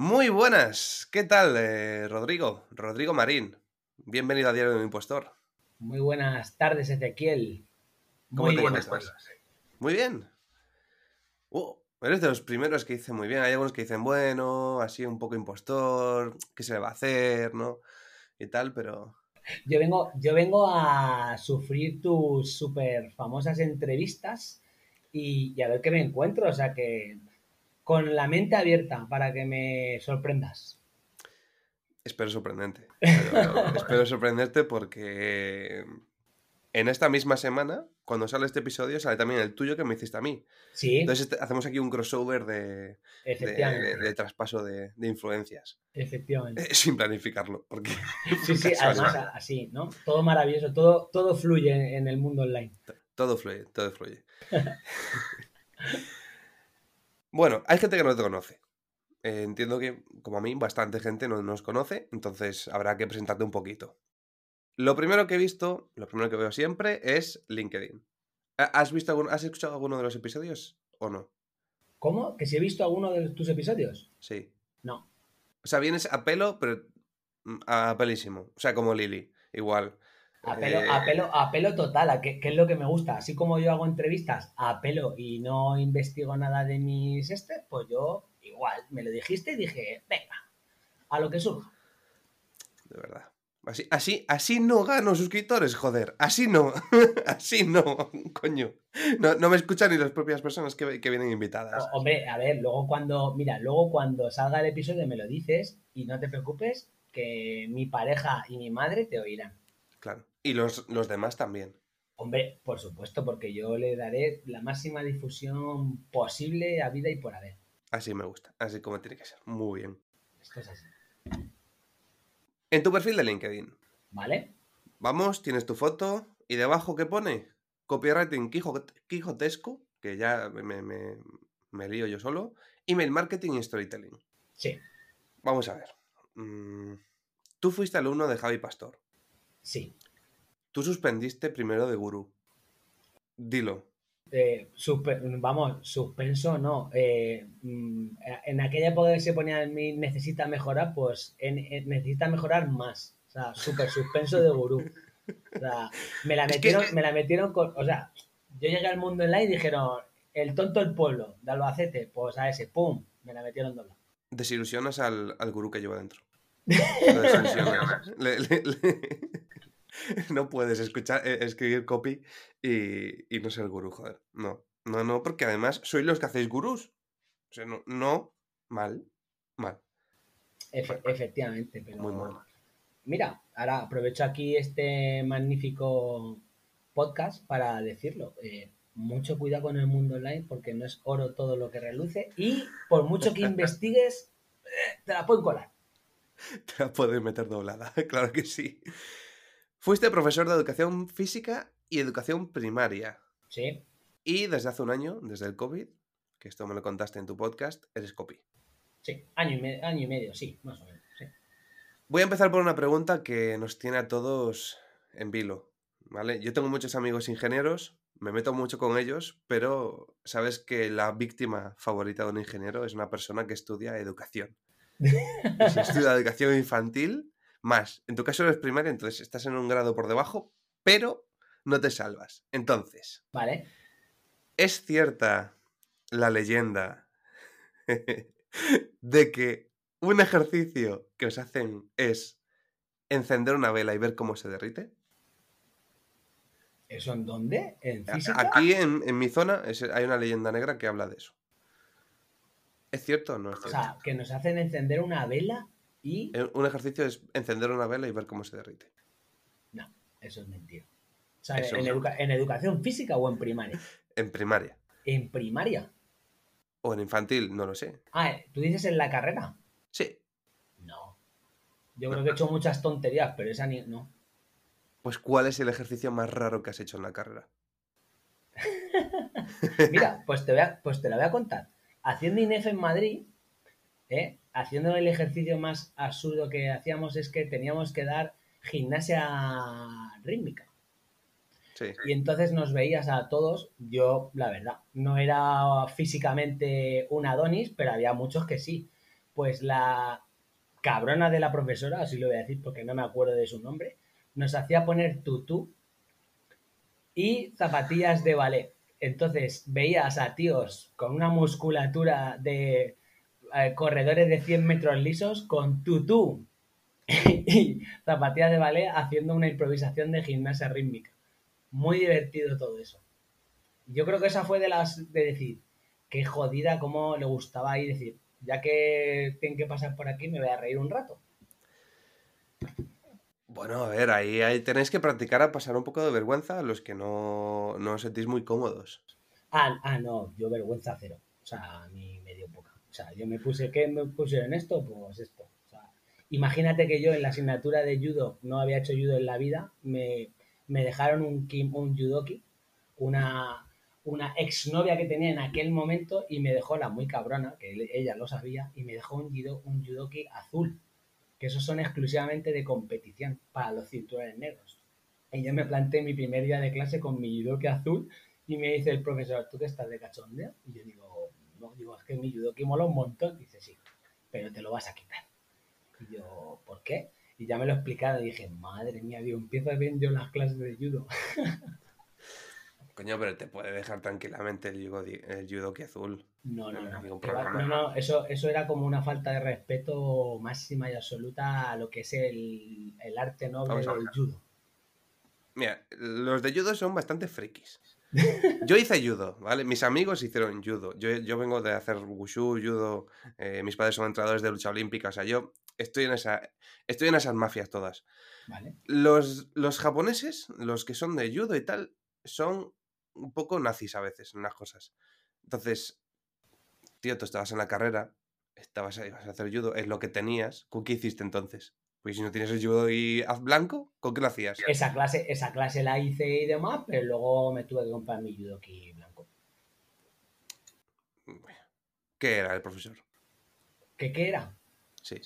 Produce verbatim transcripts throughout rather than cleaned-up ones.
Muy buenas, ¿qué tal, eh, Rodrigo? Rodrigo Marín, bienvenido a Diario de un Impostor. Muy buenas tardes, Ezequiel. Muy bien, buenas. Muy bien. Uh, eres de los primeros que dicen muy bien. Hay algunos que dicen, bueno, así un poco impostor, ¿qué se le va a hacer, no? Y tal, pero... Yo vengo, yo vengo a sufrir tus súper famosas entrevistas y, y a ver qué me encuentro, o sea que... Con la mente abierta para que me sorprendas. Espero sorprendente. Pero espero sorprenderte porque en esta misma semana, cuando sale este episodio, sale también el tuyo que me hiciste a mí. Sí. Entonces hacemos aquí un crossover de, de, de, de traspaso de, de influencias. Efectivamente. Eh, sin planificarlo. Porque sí, sí, además así, ¿no? Todo maravilloso, todo, todo fluye en el mundo online. Todo fluye, todo fluye. Bueno, hay gente que no te conoce. Eh, entiendo que, como a mí, bastante gente no nos conoce, entonces habrá que presentarte un poquito. Lo primero que he visto, lo primero que veo siempre, es LinkedIn. ¿Has visto algún, has escuchado alguno de los episodios o no? ¿Cómo? ¿Que si he visto alguno de tus episodios? Sí. No. O sea, vienes a pelo, pero a pelísimo. O sea, como Lili, igual. A pelo, eh... a pelo, a pelo total, a que, que es lo que me gusta. Así como yo hago entrevistas a pelo y no investigo nada de mis este, pues yo igual me lo dijiste y dije, venga, a lo que surja. De verdad. Así, así, así no gano suscriptores, joder. Así no. Así no, coño. No, no me escuchan ni las propias personas que, que vienen invitadas. No, hombre, a ver, luego cuando, mira, luego cuando salga el episodio me lo dices y no te preocupes que mi pareja y mi madre te oirán. Claro. Y los, los demás también. Hombre, por supuesto, porque yo le daré la máxima difusión posible a vida y por haber. Así me gusta, así como tiene que ser. Muy bien. Esto es así. En tu perfil de LinkedIn. Vale. Vamos, tienes tu foto y debajo, ¿qué pone? Copywriting quijotesco, que ya me, me, me lío yo solo. Email marketing y storytelling. Sí. Vamos a ver. Tú fuiste alumno de Javi Pastor. Sí. Tú suspendiste primero de Gurú. Dilo. Eh, super, vamos, suspenso no. Eh, en aquella época que se ponía en mí necesita mejorar, pues en, en, necesita mejorar más. O sea, súper suspenso de Gurú. O sea, me la metieron, es que... me la metieron con... O sea, yo llegué al mundo online y dijeron, el tonto del pueblo, de Albacete, pues a ese, pum, me la metieron doblada. Desilusionas al, al Gurú que llevo dentro. le, le, le... No puedes escuchar, escribir copy y, y no ser gurú, joder. No, no, no, porque además sois los que hacéis gurús. O sea, no, no mal, mal. Efe, efectivamente, pero... Muy mal. Mira, ahora aprovecho aquí este magnífico podcast para decirlo. Eh, mucho cuidado con el mundo online porque no es oro todo lo que reluce y por mucho que investigues, te la pueden colar. Te la puedes meter doblada, claro que sí. Fuiste profesor de educación física y educación primaria. Sí. Y desde hace un año, desde el COVID, que esto me lo contaste en tu podcast, eres copy. Sí, año y, me- año y medio, sí, más o menos, sí. Voy a empezar por una pregunta que nos tiene a todos en vilo, ¿vale? Yo tengo muchos amigos ingenieros, me meto mucho con ellos, pero sabes que la víctima favorita de un ingeniero es una persona que estudia educación. Si estudia educación infantil... Más, en tu caso eres primaria, entonces estás en un grado por debajo, pero no te salvas. Entonces, vale. ¿Es cierta la leyenda de que un ejercicio que os hacen es encender una vela y ver cómo se derrite? ¿Eso en dónde? ¿En física? Aquí en, en mi zona es, hay una leyenda negra que habla de eso. ¿Es cierto o no es cierto? O sea, que nos hacen encender una vela... ¿Y? Un ejercicio es encender una vela y ver cómo se derrite. No, eso es mentira. O sea, en, educa- ¿en educación física o en primaria? En primaria. ¿En primaria? O en infantil, no lo sé. Ah, ¿tú dices en la carrera? Sí. No. Yo creo que he hecho muchas tonterías, pero esa ni... no. Pues, ¿cuál es el ejercicio más raro que has hecho en la carrera? Mira, pues te, voy a, pues te la voy a contar. Haciendo INEF en Madrid... ¿eh? Haciendo el ejercicio más absurdo que hacíamos es que teníamos que dar gimnasia rítmica. Sí. Y entonces nos veías a todos, yo la verdad, no era físicamente un Adonis, pero había muchos que sí. pues la cabrona de la profesora, así lo voy a decir porque no me acuerdo de su nombre, nos hacía poner tutú y zapatillas de ballet. Entonces veías a tíos con una musculatura de eh, corredores de cien metros lisos con tutú y zapatillas de ballet haciendo una improvisación de gimnasia rítmica. Muy divertido todo eso. Yo creo que esa fue de las de decir, qué jodida, cómo le gustaba ahí decir, ya que tienen que pasar por aquí, me voy a reír un rato. Bueno, a ver, ahí, ahí tenéis que practicar a pasar un poco de vergüenza a los que no, no os sentís muy cómodos. Ah, ah, no, yo vergüenza cero. O sea, a mí me dio poca. O sea, yo me puse, ¿qué me pusieron esto? Pues esto. O sea, imagínate que yo en la asignatura de judo, no había hecho judo en la vida, me, me dejaron un, kim, un judoki, una... una exnovia que tenía en aquel momento y me dejó, la muy cabrona, que ella lo sabía, y me dejó un, judo, un judoki azul, que esos son exclusivamente de competición para los cinturones negros. Y yo me planté mi primer día de clase con mi judoki azul y me dice el profesor, ¿tú qué estás de cachondeo? Y yo digo, no, digo, es que mi judoki mola un montón. Y dice, sí, pero te lo vas a quitar. Y yo, ¿por qué? Y ya me lo explicaron y dije, madre mía, digo, empiezo bien yo las clases de judo. Coño, pero te puede dejar tranquilamente el judo, el judoki azul. No, no, no. No, no, no eso, eso era como una falta de respeto máxima y absoluta a lo que es el, el arte noble del judo. Mira, los de judo son bastante frikis. Yo hice judo, ¿vale? Mis amigos hicieron judo. Yo, yo vengo de hacer wushu, judo. Eh, mis padres son entrenadores de lucha olímpica. O sea, yo estoy en, esa, estoy en esas mafias todas. Vale. Los, los japoneses, los que son de judo y tal, son un poco nazis a veces en unas cosas. Entonces, tío, tú estabas en la carrera, estabas ahí, vas a hacer judo, es lo que tenías. ¿Con qué hiciste entonces? Pues si no tienes el judo y haz blanco, ¿con qué lo hacías? Esa clase, esa clase la hice y demás, pero luego me tuve que comprar mi judoki blanco. ¿Qué era el profesor? ¿Qué, qué era? Sí.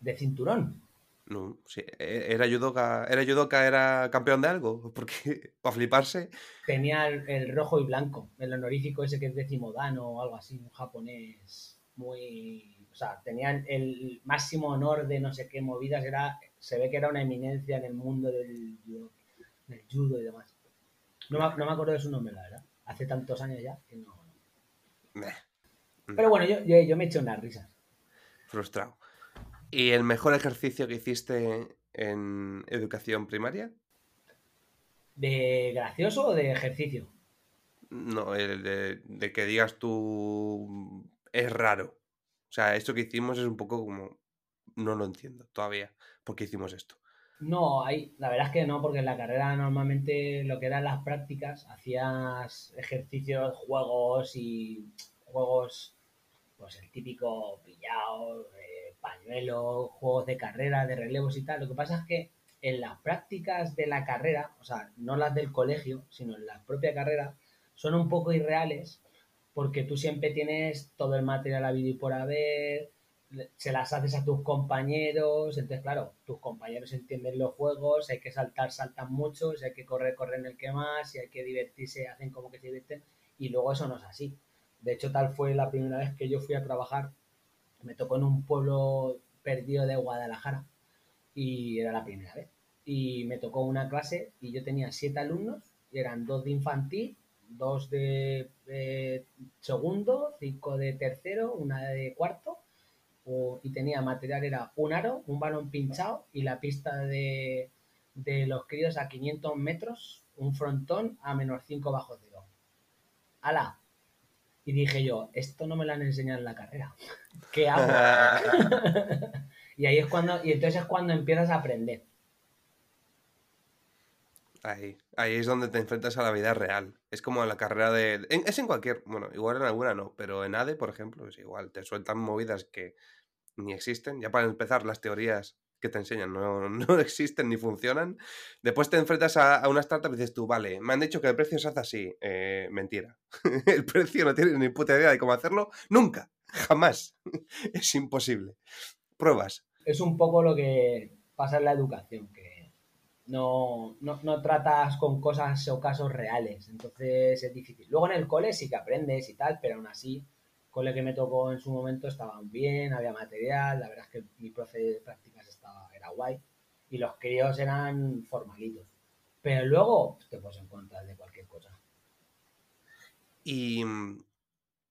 ¿De cinturón? No, sí, era judoka, era judoka, era campeón de algo, porque para fliparse. Tenía el, el rojo y blanco, el honorífico ese que es decimodano o algo así, un japonés muy, o sea, tenían el máximo honor de no sé qué movidas, era, se ve que era una eminencia en el mundo del judo, del judo y demás. No me, no me acuerdo de su nombre, la verdad. Hace tantos años ya que no. no. Pero bueno, yo, yo, yo me he hecho unas risas. Frustrado. ¿Y el mejor ejercicio que hiciste en educación primaria? ¿De gracioso o de ejercicio? No, el de, de que digas tú, es raro. O sea, esto que hicimos es un poco como, no lo entiendo todavía, ¿por qué hicimos esto? No, hay, la verdad es que no, porque en la carrera normalmente lo que eran las prácticas, hacías ejercicios, juegos y juegos, pues el típico pillado, eh, pañuelos, juegos de carrera, de relevos y tal. Lo que pasa es que en las prácticas de la carrera, o sea, no las del colegio, sino en la propia carrera, son un poco irreales porque tú siempre tienes todo el material habido y por haber, se las haces a tus compañeros, entonces, claro, tus compañeros entienden los juegos, si hay que saltar, saltan mucho, si hay que correr, corren el que más, si hay que divertirse, hacen como que se divierten, y luego eso no es así. De hecho, tal fue la primera vez que yo fui a trabajar. Me tocó en un pueblo perdido de Guadalajara y era la primera vez. Y me tocó una clase y yo tenía siete alumnos y eran dos de infantil, dos de eh, segundo, cinco de tercero, una de cuarto. O, y tenía material, era un aro, un balón pinchado y la pista de, de los críos a quinientos metros, un frontón a menos cinco bajo cero. ¡Hala! Y dije yo, esto no me lo han enseñado en la carrera. ¿Qué hago? Y ahí es cuando, y entonces es cuando empiezas a aprender. Ahí, ahí es donde te enfrentas a la vida real. Es como en la carrera de... En, es en cualquier... Bueno, igual en alguna no, pero en A D E, por ejemplo, es igual. Te sueltan movidas que ni existen. Ya para empezar, las teorías que te enseñan no, no existen ni funcionan. Después te enfrentas a, a una startup y dices tú, vale, me han dicho que el precio se hace así. Eh, mentira. El precio no tiene ni puta idea de cómo hacerlo nunca. Jamás. Es imposible. Pruebas. Es un poco lo que pasa en la educación, que no, no, no tratas con cosas o casos reales, entonces es difícil. Luego en el cole sí que aprendes y tal, pero aún así cole que me tocó en su momento estaban bien, había material, la verdad es que mi profe de prácticas estaba, era guay y los críos eran formalitos. Pero luego te puedes encontrar de cualquier cosa. Y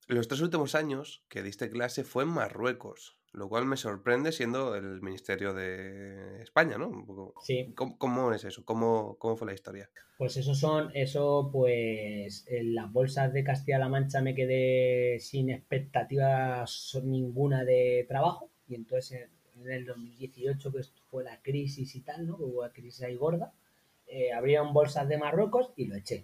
los tres últimos años que diste clase fue en Marruecos, lo cual me sorprende siendo el Ministerio de España, ¿no? Un poco. Sí. ¿Cómo, cómo es eso? ¿Cómo, cómo fue la historia? Pues eso son, eso pues en las bolsas de Castilla-La Mancha me quedé sin expectativas ninguna de trabajo y entonces en el dos mil dieciocho, que fue la crisis y tal, ¿no? Que hubo una crisis ahí gorda, eh, abrieron bolsas de Marruecos y lo eché.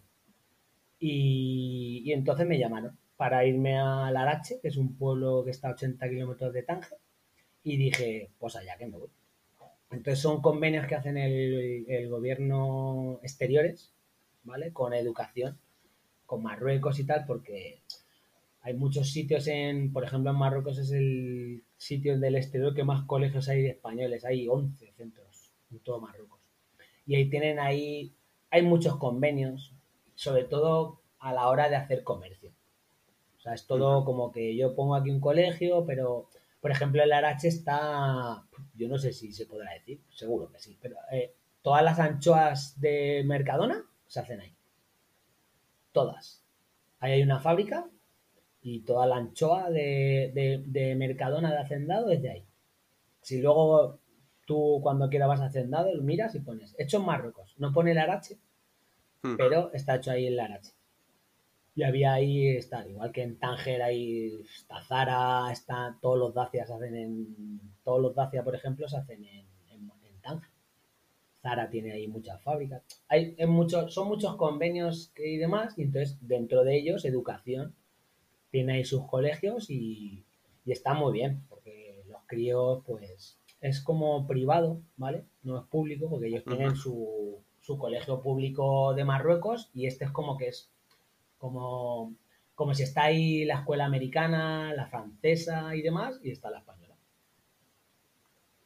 Y, y entonces me llamaron para irme a Larache, que es un pueblo que está a ochenta kilómetros de Tánger, y dije, pues allá que me voy. Entonces son convenios que hacen el, el gobierno exteriores, ¿vale? Con educación, con Marruecos y tal, porque hay muchos sitios en, por ejemplo, en Marruecos es el sitio del exterior que más colegios hay de españoles, hay once centros en todo Marruecos. Y ahí tienen ahí, hay muchos convenios, sobre todo a la hora de hacer comercio. O sea, es todo como que yo pongo aquí un colegio, pero, por ejemplo, el Larache está, yo no sé si se podrá decir, seguro que sí, pero eh, todas las anchoas de Mercadona se hacen ahí. Todas. Ahí hay una fábrica y toda la anchoa de, de, de Mercadona de Hacendado es de ahí. Si luego tú cuando quieras vas a Hacendado, lo miras y pones, hecho en Marruecos, no pone el Larache, hmm. pero está hecho ahí el Larache. Y había ahí, está, igual que en Tánger ahí está Zara, está, todos los Dacia se hacen en, todos los Dacia, por ejemplo, se hacen en, en, en Tánger. Zara tiene ahí muchas fábricas. Hay, en mucho, son muchos convenios y demás, y entonces dentro de ellos, educación, tiene ahí sus colegios y, y está muy bien, porque los críos, pues, es como privado, ¿vale? No es público, porque ellos uh-huh. tienen su, su colegio público de Marruecos y este es como que es Como, como si está ahí la escuela americana, la francesa y demás, y está la española.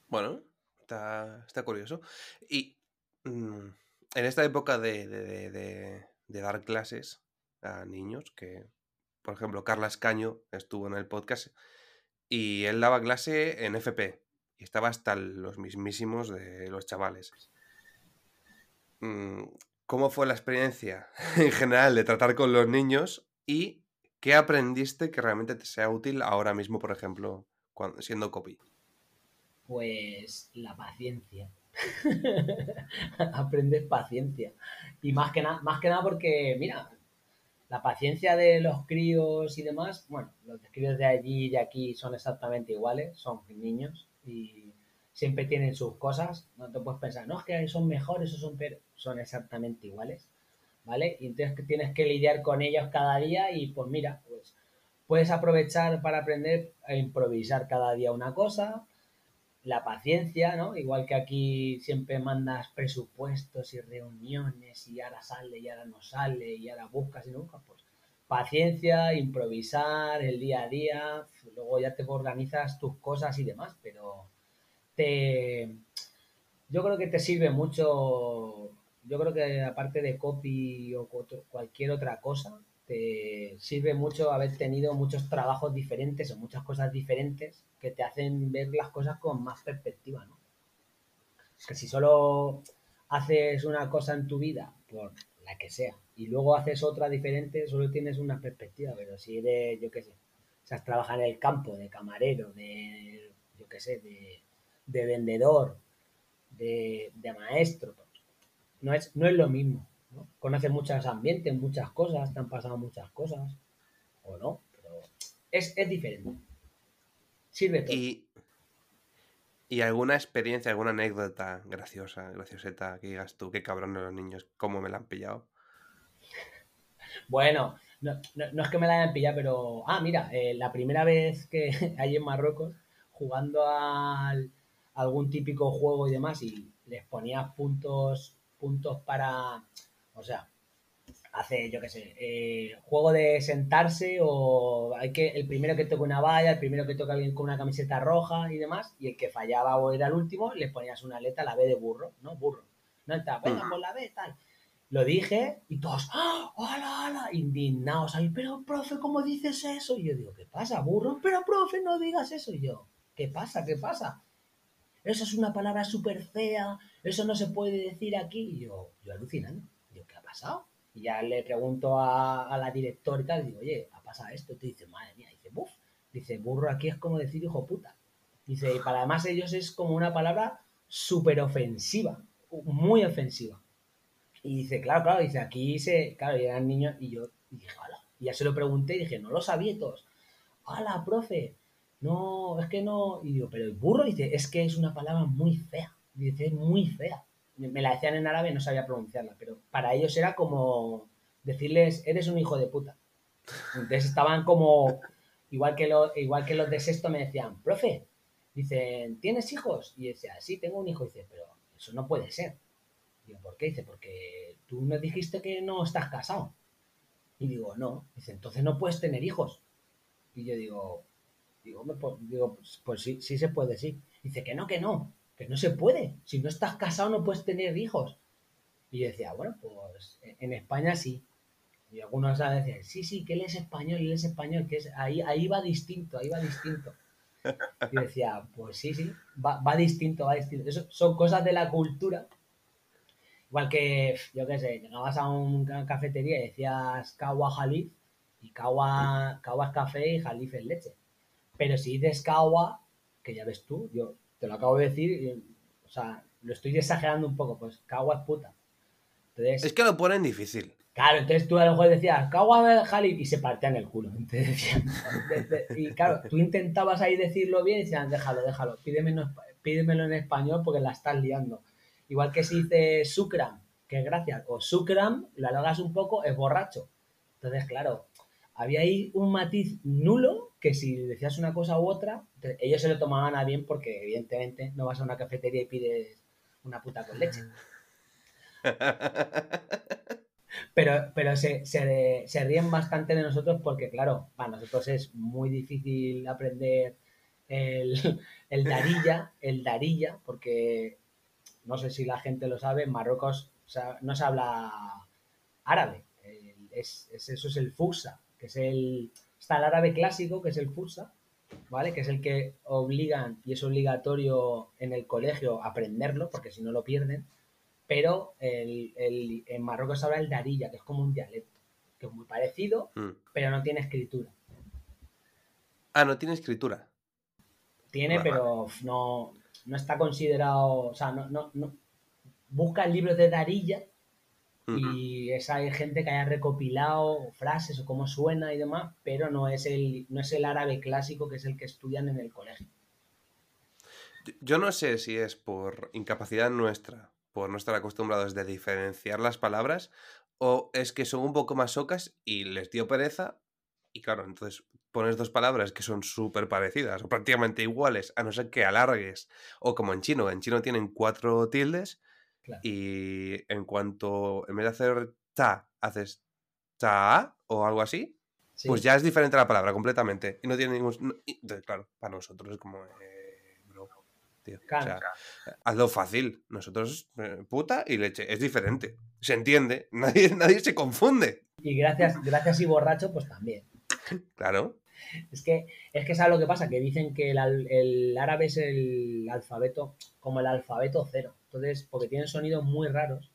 Bueno, está, está curioso. Y mmm, en esta época de, de, de, de dar clases a niños, que por ejemplo Carla Escaño estuvo en el podcast y él daba clase en F P y estaba hasta los mismísimos de los chavales. Mmm... ¿Cómo fue la experiencia en general de tratar con los niños y qué aprendiste que realmente te sea útil ahora mismo, por ejemplo, cuando, siendo copy? Pues la paciencia. Aprendes paciencia. Y más que nada, más que nada porque, mira, la paciencia de los críos y demás, bueno, los críos de allí y de aquí son exactamente iguales, son niños y siempre tienen sus cosas, no te puedes pensar, no, es que son mejores o son peores, son exactamente iguales, ¿vale? Y entonces tienes que lidiar con ellos cada día y pues mira, pues puedes aprovechar para aprender a improvisar cada día una cosa, la paciencia, ¿no? Igual que aquí siempre mandas presupuestos y reuniones y ahora sale y ahora no sale y ahora buscas y no buscas, pues paciencia, improvisar, el día a día, luego ya te organizas tus cosas y demás, pero... Te, yo creo que te sirve mucho, yo creo que aparte de copy o cualquier otra cosa, te sirve mucho haber tenido muchos trabajos diferentes o muchas cosas diferentes que te hacen ver las cosas con más perspectiva, ¿no? Que si solo haces una cosa en tu vida, por la que sea, y luego haces otra diferente, solo tienes una perspectiva, pero si eres, yo qué sé, o sea, trabajar en el campo de camarero, de, yo qué sé, de... de vendedor, de, de maestro, no es, no es lo mismo, ¿no? Conoces muchos ambientes, muchas cosas, te han pasado muchas cosas, o no, pero es, es diferente. Sirve todo. ¿Y, y alguna experiencia, alguna anécdota graciosa, gracioseta, que digas tú, qué cabrón de los niños, cómo me la han pillado? Bueno, no, no, no es que me la hayan pillado, pero, ah, mira, eh, la primera vez que hay en Marruecos, jugando al... algún típico juego y demás, y les ponías puntos puntos para, o sea, hace, yo qué sé, eh, juego de sentarse o hay que el primero que toque una valla, el primero que toque alguien con una camiseta roja y demás, y el que fallaba o era el último, les ponías una letra, la B de burro, ¿no? Burro. No entraba, venga, por la B, tal. Lo dije y todos, ¡ah! ¡Hola, hola! Indignados ahí, pero profe, ¿cómo dices eso? Y yo digo, ¿qué pasa, burro? Pero profe, no digas eso. Y yo, ¿qué pasa? ¿Qué pasa? Eso es una palabra súper fea, eso no se puede decir aquí. Y yo, yo alucinando, digo, ¿qué ha pasado? Y ya le pregunto a, a la directora y tal, digo, oye, ¿ha pasado esto? Y te dice, madre mía, y dice, buf, dice, burro, aquí es como decir hijo puta. Dice, y para además ellos es como una palabra súper ofensiva, muy ofensiva. Y dice, claro, claro, dice, aquí se... Claro, y eran niños, y yo y dije, hola. Y ya se lo pregunté y dije, no lo sabía todos. Hola, profe, no, es que no... Y digo, pero el burro, dice, es que es una palabra muy fea. Dice, es muy fea. Me la decían en árabe, no sabía pronunciarla, pero para ellos era como decirles, eres un hijo de puta. Entonces estaban como... Igual que, lo, igual que los de sexto me decían, profe, dicen, ¿tienes hijos? Y yo decía, sí, tengo un hijo. Y dice, pero eso no puede ser. Digo, ¿por qué? Dice, porque tú me dijiste que no estás casado. Y digo, no. Dice, entonces no puedes tener hijos. Y yo digo, digo, digo pues, pues sí, sí se puede, sí. Dice, que no, que no, que no se puede. Si no estás casado no puedes tener hijos. Y yo decía, bueno, pues en España sí. Y algunos decían, sí, sí, que él es español, él es español, que es, ahí, ahí va distinto, ahí va distinto. Y decía, pues sí, sí, va, va distinto, va distinto. Eso son cosas de la cultura. Igual que, yo qué sé, llegabas a una cafetería y decías Kawa Jalif, y Kawa, Kawa es café y Jalif es leche. Pero si dices Kawa, que ya ves tú, yo te lo acabo de decir, y, o sea, lo estoy exagerando un poco, pues Kawa es puta. Entonces, es que lo ponen difícil. Claro, entonces tú a lo mejor decías Kawa Jalif y se partían el culo. Entonces decían, y claro, tú intentabas ahí decirlo bien y decían, déjalo, déjalo, pídemelo, pídemelo en español porque la estás liando. Igual que si dices Sucram, que es gracias, o Sucram, lo alargas un poco, es borracho. Entonces, claro, había ahí un matiz nulo que si decías una cosa u otra, ellos se lo tomaban a bien porque, evidentemente, no vas a una cafetería y pides una puta con leche. Pero, pero se, se, se ríen bastante de nosotros porque, claro, para nosotros es muy difícil aprender el, el Darija, el Darija, porque... No sé si la gente lo sabe, en Marruecos, o sea, no se habla árabe. El, es, es, eso es el Fursha, que es el... Está el árabe clásico, que es el Fursha, ¿vale? Que es el que obligan, y es obligatorio en el colegio aprenderlo, porque si no lo pierden. Pero el, el, en Marruecos se habla el Darija, que es como un dialecto, que es muy parecido, mm. pero no tiene escritura. Ah, no tiene escritura. Tiene, bueno, pero vale. no... No está considerado, o sea, no, no, no. Busca el libro de Darija y uh-huh. esa hay gente que haya recopilado frases o cómo suena y demás, pero no es el, no es el árabe clásico que es el que estudian en el colegio. Yo no sé si es por incapacidad nuestra, por no estar acostumbrados de diferenciar las palabras, o es que son un poco más socas y les dio pereza. Y claro, entonces pones dos palabras que son súper parecidas o prácticamente iguales, a no ser que alargues. O como en chino, en chino tienen cuatro tildes claro. Y en cuanto, en vez de hacer ta, haces ta o algo así, sí. Pues ya es diferente la palabra completamente. Y no tiene ningún... No, y, claro, para nosotros es como... Eh, bro, tío, o sea, hazlo fácil. Nosotros, eh, puta y leche, es diferente. Se entiende, nadie, nadie se confunde. Y gracias, gracias y borracho, pues también. Claro. Es que, es que ¿sabes lo que pasa? Que dicen que el, el árabe es el alfabeto, como el alfabeto cero. Entonces, porque tienen sonidos muy raros.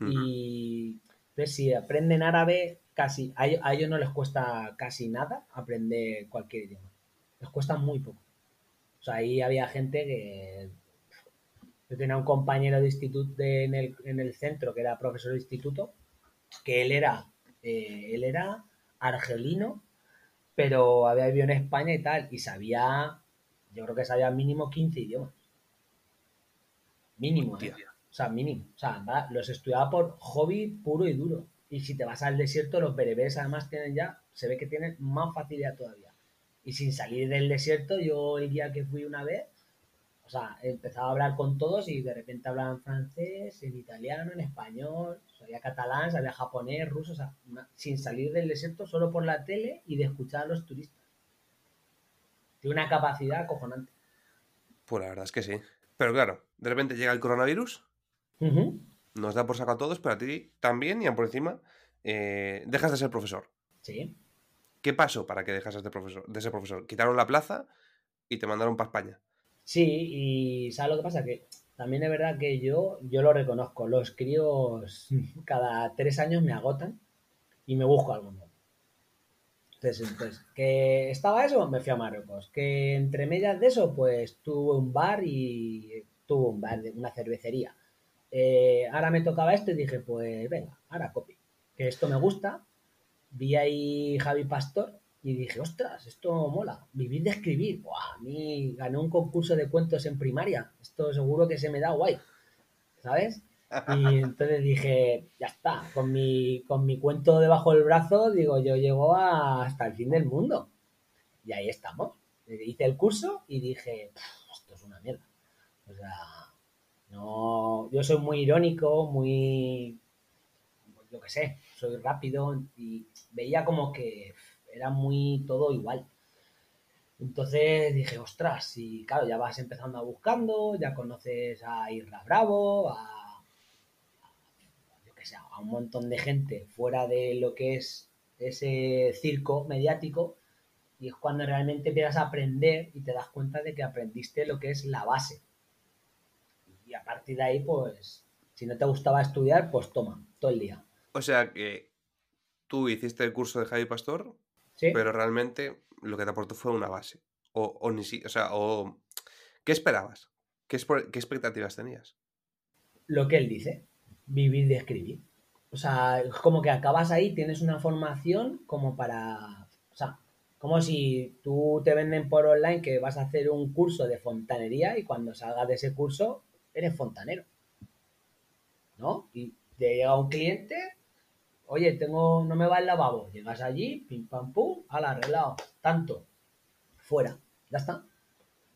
Uh-huh. Y entonces, si aprenden árabe, casi a ellos, a ellos no les cuesta casi nada aprender cualquier idioma. Les cuesta muy poco. O sea, ahí había gente que... Yo tenía un compañero de instituto de, en, el, en el centro, que era profesor de instituto, que él era, eh, él era argelino, pero había vivido en España y tal, y sabía, yo creo que sabía mínimo quince idiomas. Mínimo, ¿eh? O sea, mínimo. O sea, ¿verdad? Los estudiaba por hobby puro y duro. Y si te vas al desierto, los bereberes además tienen ya, se ve que tienen más facilidad todavía. Y sin salir del desierto, yo el día que fui una vez, o sea, empezaba a hablar con todos y de repente hablaban francés, en italiano, en español... Sabía catalán, sabía japonés, ruso, o sea, sin salir del desierto, solo por la tele y de escuchar a los turistas. Tiene una capacidad acojonante. Pues la verdad es que sí. Pero claro, de repente llega el coronavirus, uh-huh. nos da por saco a todos, pero a ti también, y por encima, eh, dejas de ser profesor. Sí. ¿Qué pasó para que dejases de, profesor, de ser profesor? Quitaron la plaza y te mandaron para España. Sí, y ¿sabes lo que pasa? Que también es verdad que yo, yo lo reconozco, los críos cada tres años me agotan y me busco algo nuevo. Entonces, entonces, que estaba eso, me fui a Marruecos. Que entre medias de eso, pues tuve un bar y tuve un bar, una cervecería. Eh, ahora me tocaba esto y dije, pues venga, ahora copy. Que esto me gusta. Vi ahí Javi Pastor y dije, ostras, esto mola. Vivir de escribir. Buah, a mí gané un concurso de cuentos en primaria. Esto seguro que se me da guay, ¿sabes? Y entonces dije, ya está, con mi, con mi cuento debajo del brazo, digo, yo llego a, hasta el fin del mundo. Y ahí estamos. Hice el curso y dije, esto es una mierda. O sea, no, yo soy muy irónico, muy, yo qué sé, soy rápido y veía como que era muy todo igual. Entonces dije, ostras, y claro, ya vas empezando a buscando, ya conoces a Isra Bravo, a a un montón de gente fuera de lo que es ese circo mediático, y es cuando realmente empiezas a aprender y te das cuenta de que aprendiste lo que es la base. Y a partir de ahí, pues, si no te gustaba estudiar, pues toma, todo el día. O sea que tú hiciste el curso de Javi Pastor, ¿sí? Pero realmente lo que te aportó fue una base. O, o, ni si, o sea, o, ¿qué esperabas? ¿Qué, ¿Qué expectativas tenías? Lo que él dice. Vivir de escribir. O sea, es como que acabas ahí, tienes una formación como para... O sea, como si tú te venden por online que vas a hacer un curso de fontanería y cuando salgas de ese curso eres fontanero, ¿no? Y te llega un cliente, oye, tengo no me va el lavabo. Llegas allí, pim, pam, pum, al arreglado, tanto, fuera, ya está.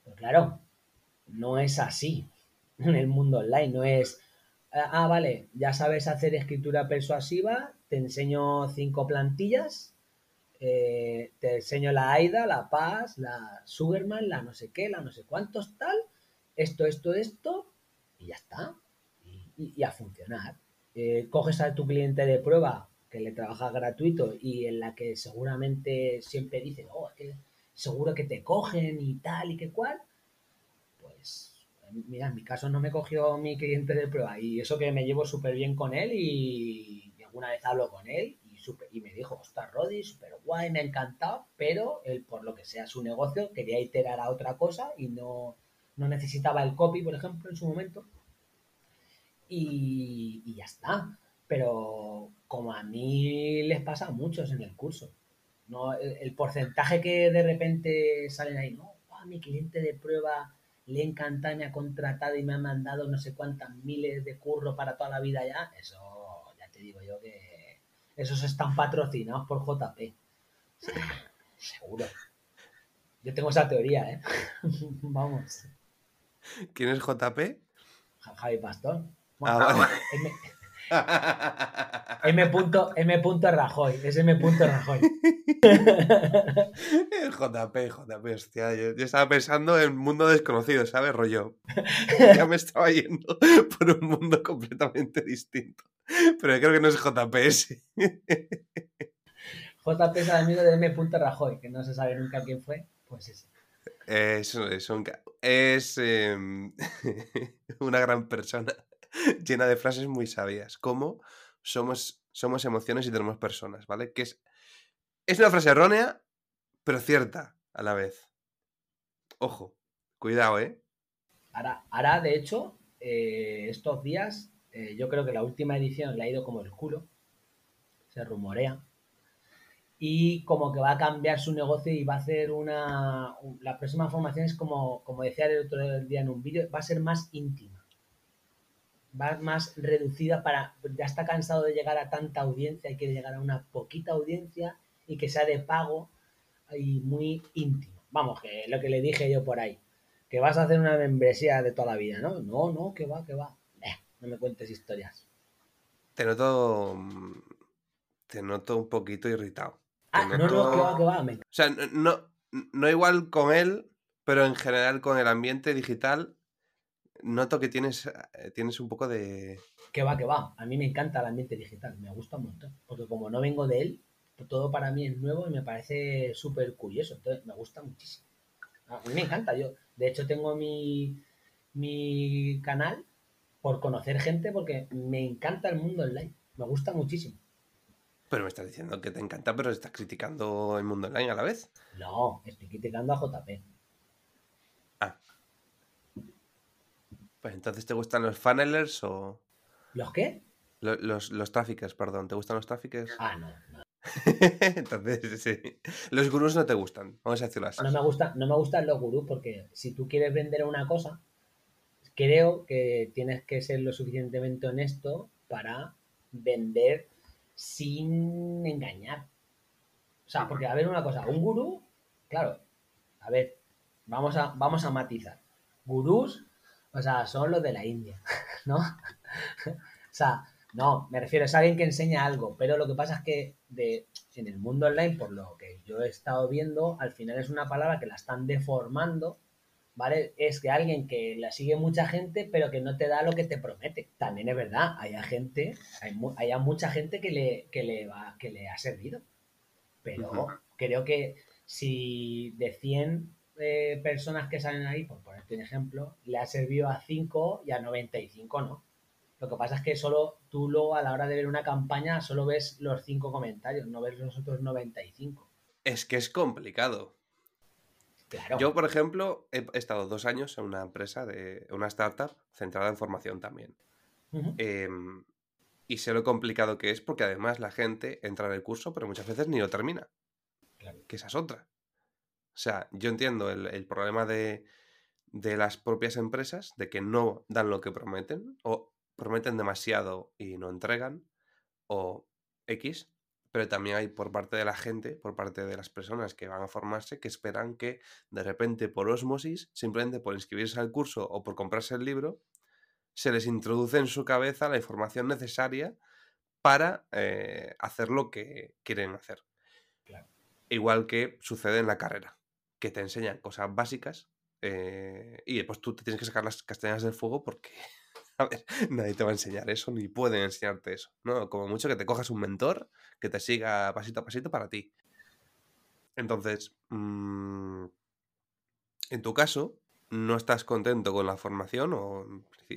Pero claro, no es así en el mundo online, no es... Ah, vale, ya sabes hacer escritura persuasiva, te enseño cinco plantillas, eh, te enseño la AIDA, la Paz, la Superman, la no sé qué, la no sé cuántos, tal, esto, esto, esto, y ya está. Y, y, y a funcionar. Eh, coges a tu cliente de prueba, que le trabajas gratuito, y en la que seguramente siempre dicen, oh, es que seguro que te cogen y tal y que cual, pues... Mira, en mi caso no me cogió mi cliente de prueba y eso que me llevo súper bien con él y... y alguna vez hablo con él y, super... y me dijo, ostras, Rodri, súper guay, me ha encantado, pero él, por lo que sea su negocio, quería iterar a otra cosa y no, no necesitaba el copy, por ejemplo, en su momento. Y... y ya está. Pero como a mí les pasa a muchos en el curso, ¿no? El, el porcentaje que de repente salen ahí, no, oh, mi cliente de prueba... le encanta, me ha contratado y me ha mandado no sé cuántas miles de curro para toda la vida ya. Eso, ya te digo yo que... Esos están patrocinados por J P. O sea, seguro. Yo tengo esa teoría, ¿eh? Vamos. ¿Quién es J P? Javi Pastor. Bueno, ah, vale. M. M. M. Rajoy. Es M. Rajoy. J P, J P, hostia, yo, yo estaba pensando en mundo desconocido, ¿sabes? Rollo. Ya me estaba yendo por un mundo completamente distinto. Pero yo creo que no es J P S. J P es el amigo de M. Rajoy, que no se sabe nunca quién fue, pues ese. Es, es, un, es eh, una gran persona llena de frases muy sabias, como somos, somos emociones y tenemos personas, ¿vale? Que es, es una frase errónea, pero cierta a la vez. Ojo, cuidado, ¿eh? Ahora, ahora de hecho, eh, estos días, eh, yo creo que la última edición le ha ido como el culo. Se rumorea. Y como que va a cambiar su negocio y va a hacer una... La próxima formación es como, como decía el otro día en un vídeo, va a ser más íntima. Va a ser más reducida para... Ya está cansado de llegar a tanta audiencia y quiere llegar a una poquita audiencia y que sea de pago y muy íntimo. Vamos, que lo que le dije yo por ahí, que vas a hacer una membresía de toda la vida, ¿no? No, no, que va, que va. Eh, no me cuentes historias. Te noto... Te noto un poquito irritado. Ah, noto... no, no, que va, que va. Me... O sea, no, no, no igual con él, pero en general con el ambiente digital noto que tienes, tienes un poco de... Que va, que va. A mí me encanta el ambiente digital, me gusta un montón. Porque como no vengo de él, todo para mí es nuevo y me parece súper curioso. Entonces, me gusta muchísimo. A mí me encanta. Yo, de hecho, tengo mi, mi canal por conocer gente porque me encanta el mundo online. Me gusta muchísimo. Pero me estás diciendo que te encanta, pero estás criticando el mundo online a la vez. No, estoy criticando a J P. Ah. Pues entonces, ¿te gustan los funnelers o...? ¿Los qué? Los, los, los traffickers, perdón. ¿Te gustan los traffickers? Ah, no, no. Entonces, sí. Los gurús no te gustan, vamos a decirlo así. No me gusta, no me gustan los gurús porque si tú quieres vender una cosa, creo que tienes que ser lo suficientemente honesto para vender sin engañar. O sea, porque, a ver, una cosa, un gurú, claro, a ver, vamos a, vamos a matizar. Gurús, o sea, son los de la India, ¿no? O sea, no, me refiero, es alguien que enseña algo, pero lo que pasa es que de, en el mundo online, por lo que yo he estado viendo, al final es una palabra que la están deformando, ¿vale? Es que alguien que la sigue mucha gente, pero que no te da lo que te promete. También es verdad, hay gente, hay, hay mucha gente que le, que le va, que le ha servido. Pero uh-huh. creo que si de cien eh, personas que salen ahí, por ponerte un ejemplo, le ha servido a cinco y a noventa y cinco no. Lo que pasa es que solo tú luego a la hora de ver una campaña solo ves los cinco comentarios, no ves los otros noventa y cinco. Es que es complicado. Claro. Yo, por ejemplo, he estado dos años en una empresa, de una startup centrada en formación también. Uh-huh. Eh, y sé lo complicado que es porque además la gente entra en el curso pero muchas veces ni lo termina. Claro. Que esa es otra. O sea, yo entiendo el, el problema de, de las propias empresas, de que no dan lo que prometen o prometen demasiado y no entregan o X, pero también hay por parte de la gente, por parte de las personas que van a formarse, que esperan que de repente por osmosis, simplemente por inscribirse al curso o por comprarse el libro, se les introduce en su cabeza la información necesaria para eh, hacer lo que quieren hacer. Claro. Igual que sucede en la carrera, que te enseñan cosas básicas eh, y pues tú te tienes que sacar las castañas del fuego porque... A ver, nadie te va a enseñar eso, ni pueden enseñarte eso, ¿no? Como mucho que te cojas un mentor que te siga pasito a pasito para ti. Entonces, mmm, en tu caso, no estás contento con la formación o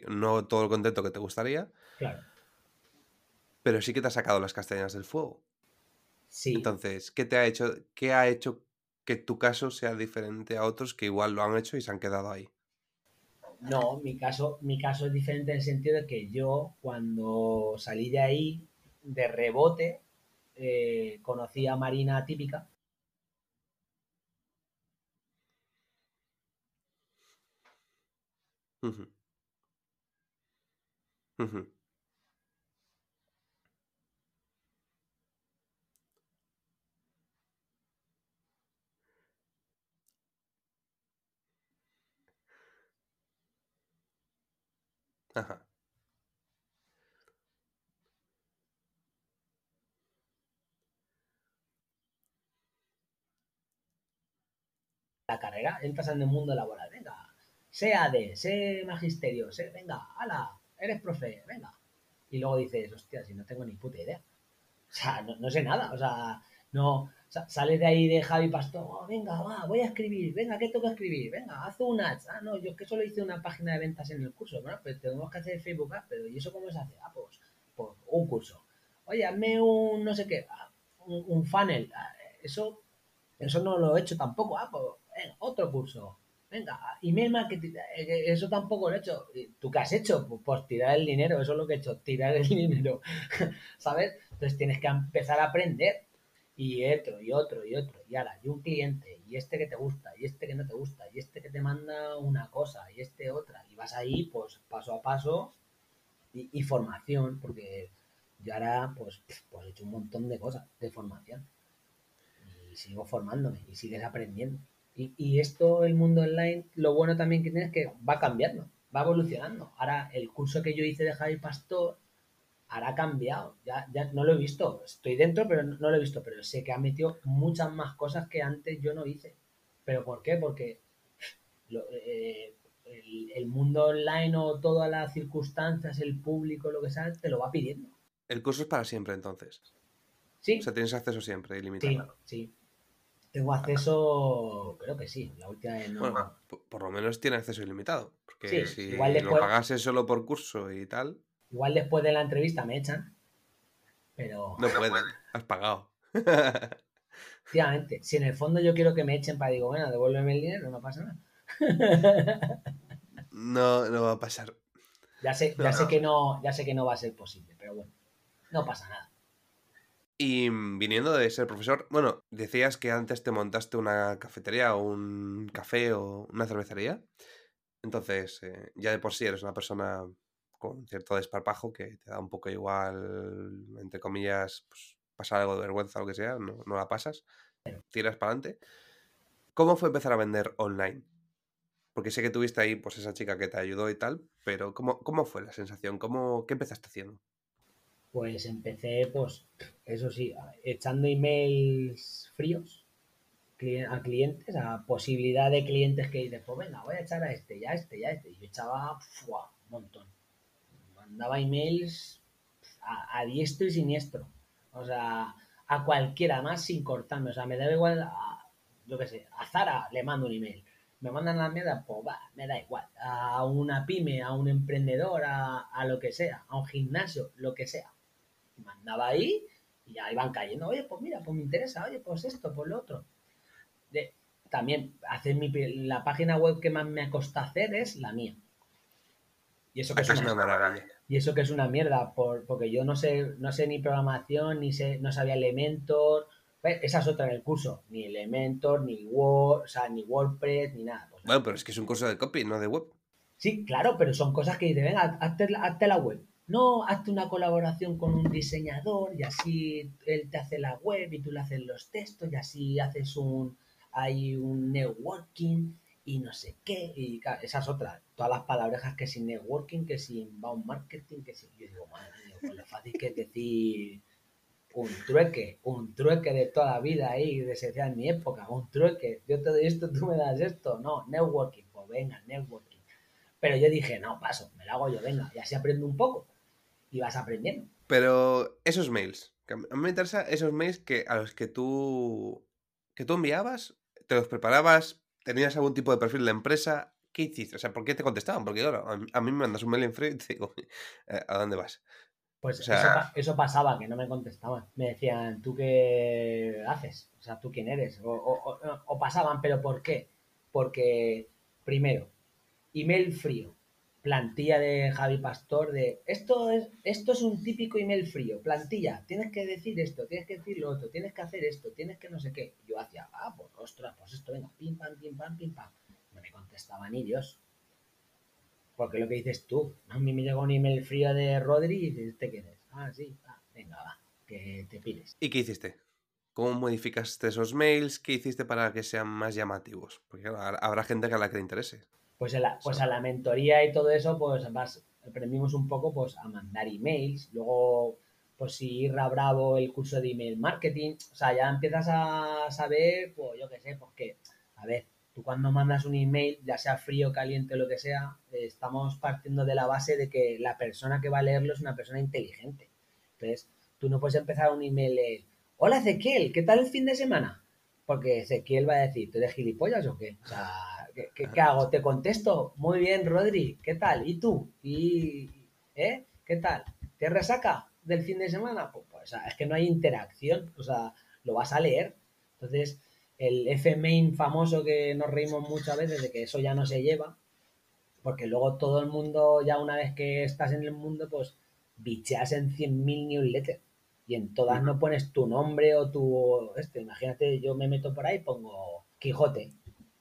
no todo lo contento que te gustaría. Claro. Pero sí que te has sacado las castañas del fuego. Sí. Entonces, ¿qué te ha hecho, qué ha hecho que tu caso sea diferente a otros que igual lo han hecho y se han quedado ahí? No, mi caso, mi caso es diferente en el sentido de que yo, cuando salí de ahí, de rebote, eh, conocí a Marina Atípica. Uh-huh. Uh-huh. Ajá. La carrera, entras en el mundo laboral, venga, sé A D, sé magisterio, sé, venga, ala, eres profe, venga. Y luego dices, hostia, si no tengo ni puta idea. O sea, no, no sé nada, o sea, no, sales de ahí de Javi Pastor, oh, venga, va, voy a escribir, venga, ¿qué tengo que escribir? Venga, haz un ads. Ah, no, yo es que solo hice una página de ventas en el curso, bueno, pero tenemos que hacer Facebook Ads, pero ¿y eso cómo se hace? Ah, pues, pues un curso. Oye, hazme un no sé qué, ah, un, un funnel, ah, eso, eso no lo he hecho tampoco, ah, pues venga, otro curso, venga, email marketing, eso tampoco lo he hecho. ¿Tú qué has hecho? Pues, pues tirar el dinero, eso es lo que he hecho, tirar el dinero, ¿sabes? Entonces tienes que empezar a aprender. Y otro, y otro, y otro, y ala, y un cliente, y este que te gusta, y este que no te gusta, y este que te manda una cosa, y este otra, y vas ahí, pues, paso a paso, y, y formación, porque yo ahora, pues, pues, he hecho un montón de cosas de formación, y sigo formándome, y sigues aprendiendo, y, y esto, el mundo online, lo bueno también que tiene es que va cambiando, va evolucionando, ahora, el curso que yo hice de Javi Pastor, ahora ha cambiado, ya, ya no lo he visto, estoy dentro pero no lo he visto, pero sé que ha metido muchas más cosas que antes yo no hice. ¿Pero por qué? Porque lo, eh, el, el mundo online o todas las circunstancias, el público, lo que sea, te lo va pidiendo. ¿El curso es para siempre, entonces? Sí. O sea, tienes acceso siempre, ilimitado. Sí, sí. Tengo acceso, creo que sí, la última vez no. Bueno, por, por lo menos tiene acceso ilimitado, porque sí, si igual después, lo pagase solo por curso y tal... Igual después de la entrevista me echan, pero... No pueden, has pagado. Efectivamente, si en el fondo yo quiero que me echen para digo, bueno, devuélveme el dinero, no pasa nada. No, no va a pasar. Ya sé, ya no, sé no. que no, ya sé que no va a ser posible, pero bueno, no pasa nada. Y viniendo de ser profesor, bueno, decías que antes te montaste una cafetería o un café o una cervecería. Entonces, eh, ya de por sí eres una persona con cierto desparpajo que te da un poco igual, entre comillas, pues, pasar algo de vergüenza o lo que sea, no, no la pasas, tiras para adelante. ¿Cómo fue empezar a vender online? Porque sé que tuviste ahí pues esa chica que te ayudó y tal, pero ¿cómo, cómo fue la sensación? ¿Cómo, qué empezaste haciendo? Pues empecé, pues, eso sí, echando emails fríos a clientes, a posibilidad de clientes que dices, pues venga, voy a echar a este, ya a este, ya a este. Y yo echaba ¡fua! Un montón. Mandaba emails a, a diestro y siniestro. O sea, a cualquiera más sin cortarme. O sea, me da igual, a, yo qué sé, a Zara le mando un email. Me mandan la mierda, pues va, me da igual. A una pyme, a un emprendedor, a, a lo que sea, a un gimnasio, lo que sea. Mandaba ahí y ya iban cayendo. Oye, pues mira, pues me interesa. Oye, pues esto, pues lo otro. De, también, hacer mi, la página web que más me ha costado hacer es la mía. Y eso que es, es una maravilla. Y eso que es una mierda, por, porque yo no sé no sé ni programación, ni sé no sabía Elementor. Pues, esa es otra en el curso. Ni Elementor, ni Word, o sea, ni WordPress, ni nada. Pues, bueno, pero es que es un curso de copy, no de web. Sí, claro, pero son cosas que dicen, venga, hazte, hazte la web. No, hazte una colaboración con un diseñador y así él te hace la web y tú le haces los textos y así haces un, hay un networking y no sé qué. Y claro, esas otras, todas las palabrejas que sin networking, que sin inbound marketing, que sin... Yo digo, madre mía, pues lo fácil que es decir un trueque, un trueque de toda la vida ahí, de se decía en mi época, un trueque, yo te doy esto, tú me das esto. No, networking, pues venga, networking. Pero yo dije, no, paso, me lo hago yo, venga, y así aprendo un poco. Y vas aprendiendo. Pero esos mails, a mí me interesa esos mails que a los que tú que tú enviabas, te los preparabas, tenías algún tipo de perfil de empresa, ¿qué hiciste? O sea, ¿por qué te contestaban? Porque claro, a mí me mandas un mail en frío y te digo, ¿a dónde vas? Pues o sea... eso, eso pasaba, que no me contestaban. Me decían, ¿tú qué haces? O sea, ¿tú quién eres? O, o, o, o pasaban, ¿pero por qué? Porque, primero, email frío. Plantilla de Javi Pastor de esto es esto es un típico email frío, plantilla, tienes que decir esto, tienes que decir lo otro, tienes que hacer esto, tienes que no sé qué. Yo hacía, ah, pues ostras, pues esto, venga, pim, pam, pim, pam, pim, pam. No me contestaban ni Dios. Porque lo que dices tú, a mí me llegó un email frío de Rodri y dices, ¿este quién es? Ah, sí, ah, venga, va, que te pides. ¿Y qué hiciste? ¿Cómo modificaste esos mails? ¿Qué hiciste para que sean más llamativos? Porque habrá gente que a la que le interese. Pues a, la, pues a la mentoría y todo eso, pues más aprendimos un poco pues a mandar emails. Luego, pues si Isra Bravo, el curso de email marketing. O sea, ya empiezas a saber, pues yo qué sé, porque, a ver, tú cuando mandas un email, ya sea frío, caliente o lo que sea, eh, estamos partiendo de la base de que la persona que va a leerlo es una persona inteligente. Entonces, tú no puedes empezar un email, eh, hola Ezequiel, ¿qué tal el fin de semana? Porque Ezequiel va a decir, ¿tú eres gilipollas o qué? O sea... ¿Qué, qué, ¿Qué hago? Te contesto. Muy bien, Rodri. ¿Qué tal? ¿Y tú? ¿Y, eh? ¿Qué tal? ¿Te resaca del fin de semana? Pues, pues, o sea, es que no hay interacción. O sea, lo vas a leer. Entonces, el F-Main famoso que nos reímos muchas veces de que eso ya no se lleva. Porque luego todo el mundo, ya una vez que estás en el mundo, pues bicheas en cien mil newsletters. Y en todas no pones tu nombre o tu... este. Imagínate, yo me meto por ahí y pongo Quijote,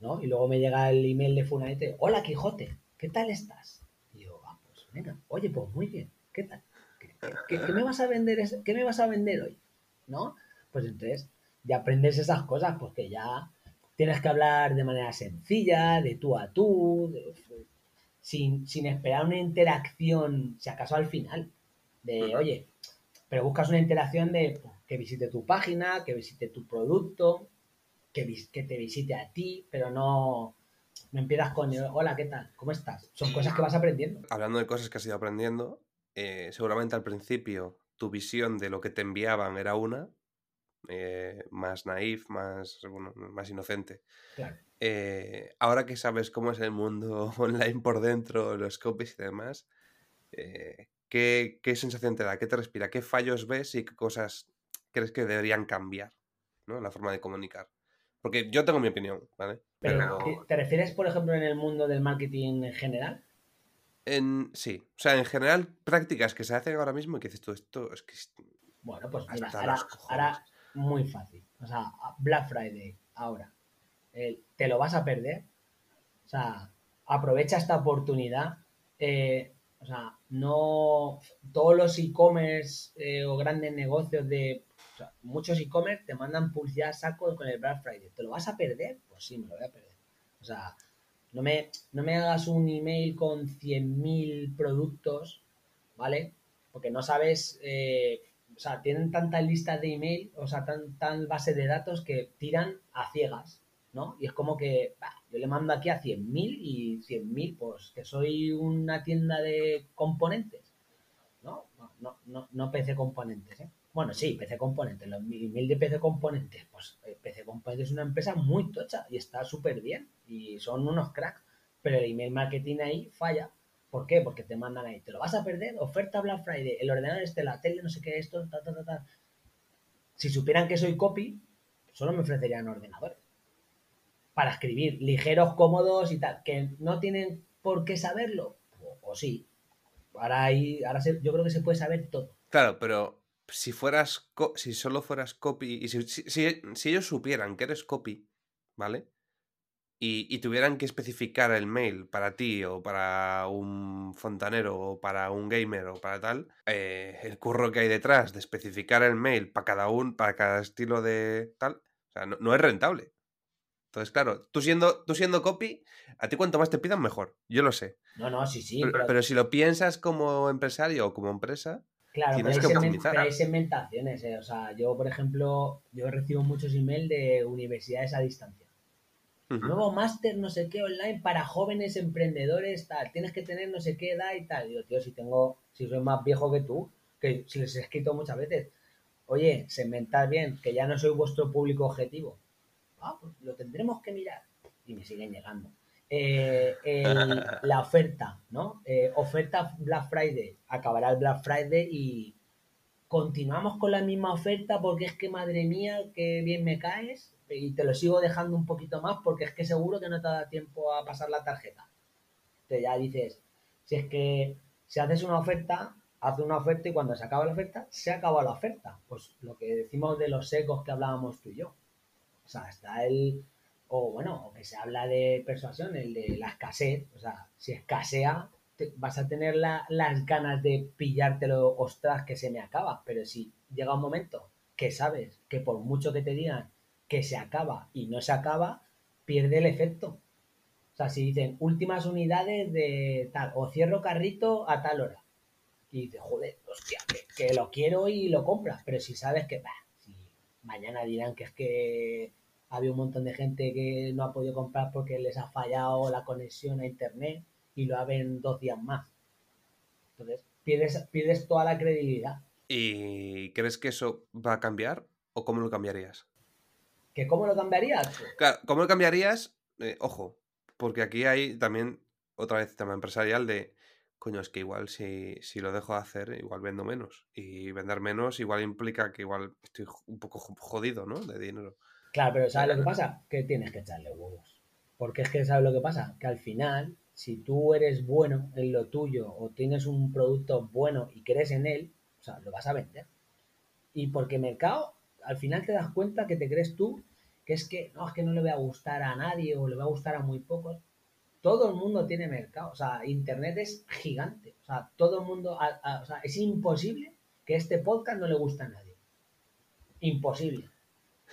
¿no? Y luego me llega el email de Funaete, hola Quijote, ¿qué tal estás? Y yo, ah, pues venga, oye, pues muy bien, ¿qué tal? ¿Qué, qué, qué me vas a vender ese, ¿Qué me vas a vender hoy? ¿No? Pues entonces ya aprendes esas cosas, porque ya tienes que hablar de manera sencilla, de tú a tú, de, de, sin, sin esperar una interacción, si acaso al final, de oye, pero buscas una interacción de pues, que visite tu página, que visite tu producto, que te visite a ti, pero no, No empiezas con, hola, ¿qué tal? ¿Cómo estás? Son cosas que vas aprendiendo. Hablando de cosas que has ido aprendiendo, eh, seguramente al principio tu visión de lo que te enviaban era una, eh, más naif, más, bueno, más inocente. Claro. Eh, ahora que sabes cómo es el mundo online por dentro, los copies y demás, eh, ¿qué, ¿qué sensación te da? ¿Qué te respira? ¿Qué fallos ves y qué cosas crees que deberían cambiar, ¿no? La forma de comunicar. Porque yo tengo mi opinión, ¿vale? Pero, Pero... ¿te refieres, por ejemplo, en el mundo del marketing en general? En... Sí. O sea, en general, prácticas que se hacen ahora mismo y que dices tú, esto es que... Bueno, pues mira, ahora, ahora muy fácil. O sea, Black Friday, ahora. Eh, te lo vas a perder. O sea, aprovecha esta oportunidad. Eh, o sea, no... Todos los e-commerce eh, o grandes negocios de... O sea, muchos e-commerce te mandan publicidad saco con el Black Friday. ¿Te lo vas a perder? Pues sí, me lo voy a perder. O sea, no me, no me hagas un email con cien mil productos, ¿vale? Porque no sabes... Eh, o sea, tienen tantas listas de email, o sea, tan, tan base de datos que tiran a ciegas, ¿no? Y es como que bah, yo le mando aquí a cien mil y cien mil, pues que soy una tienda de componentes, ¿no? No, no, no, no P C Componentes, ¿eh? Bueno, sí, P C Componente, los mil, mil de P C Componentes, pues P C Componente es una empresa muy tocha y está súper bien y son unos cracks, pero el email marketing ahí falla. ¿Por qué? Porque te mandan ahí, te lo vas a perder, oferta Black Friday, el ordenador este, la tele, no sé qué, esto, ta, ta, ta, ta. Si supieran que soy copy, solo me ofrecerían ordenadores para escribir, ligeros, cómodos y tal, que no tienen por qué saberlo, o, o sí. Ahora, ahí, ahora se, yo creo que se puede saber todo. Claro, pero... Si fueras, si solo fueras copy, y si, si, si ellos supieran que eres copy, ¿vale? Y, y tuvieran que especificar el mail para ti o para un fontanero o para un gamer o para tal, eh, el curro que hay detrás de especificar el mail para cada un, para cada estilo de tal, o sea, no, no es rentable. Entonces, claro, tú siendo, tú siendo copy, a ti cuanto más te pidan, mejor. Yo lo sé. No, no, sí, sí. Pero, pero... pero si lo piensas como empresario o como empresa... Claro, pero hay, segment, pero hay segmentaciones, ¿eh? O sea, yo, por ejemplo, yo recibo muchos emails de universidades a distancia. Uh-huh. Nuevo máster, no sé qué, online para jóvenes emprendedores, tal. Tienes que tener no sé qué edad y tal. Digo, tío, si tengo, si soy más viejo que tú, que si les he escrito muchas veces, oye, segmentar bien, que ya no soy vuestro público objetivo. Ah, pues lo tendremos que mirar. Y me siguen llegando. Eh, el, la oferta, ¿no? Eh, oferta Black Friday. Acabará el Black Friday y continuamos con la misma oferta porque es que, madre mía, que bien me caes y te lo sigo dejando un poquito más porque es que seguro que no te da tiempo a pasar la tarjeta. Entonces ya dices, si es que si haces una oferta, haz una oferta y cuando se acaba la oferta, se acabó la oferta. Pues lo que decimos de los secos que hablábamos tú y yo. O sea, está el... O bueno, o que se habla de persuasión, el de la escasez. O sea, si escasea, te, vas a tener la, las ganas de pillártelo, ostras, que se me acaba. Pero si llega un momento que sabes que por mucho que te digan que se acaba y no se acaba, pierde el efecto. O sea, si dicen últimas unidades de tal, o cierro carrito a tal hora. Y dices, joder, hostia, que, que lo quiero y lo compras. Pero si sabes que, bah, si mañana dirán que es que... Había un montón de gente que no ha podido comprar porque les ha fallado la conexión a internet y lo abren dos días más. Entonces, pierdes, pierdes toda la credibilidad. ¿Y crees que eso va a cambiar o cómo lo cambiarías? ¿Que cómo lo cambiarías? Claro, ¿cómo lo cambiarías? Eh, ojo, porque aquí hay también otra vez tema empresarial de, coño, es que igual si, si lo dejo de hacer, igual vendo menos. Y vender menos igual implica que igual estoy un poco jodido, ¿no? De dinero. Claro, pero ¿sabes lo que pasa? Que tienes que echarle huevos. Porque es que ¿sabes lo que pasa? Que al final, si tú eres bueno en lo tuyo o tienes un producto bueno y crees en él, o sea, lo vas a vender. Y porque mercado, al final te das cuenta que te crees tú, que es que no, es que no le voy a gustar a nadie o le va a gustar a muy pocos. Todo el mundo tiene mercado. O sea, Internet es gigante. O sea, todo el mundo, a, a, o sea, es imposible que este podcast no le guste a nadie. Imposible.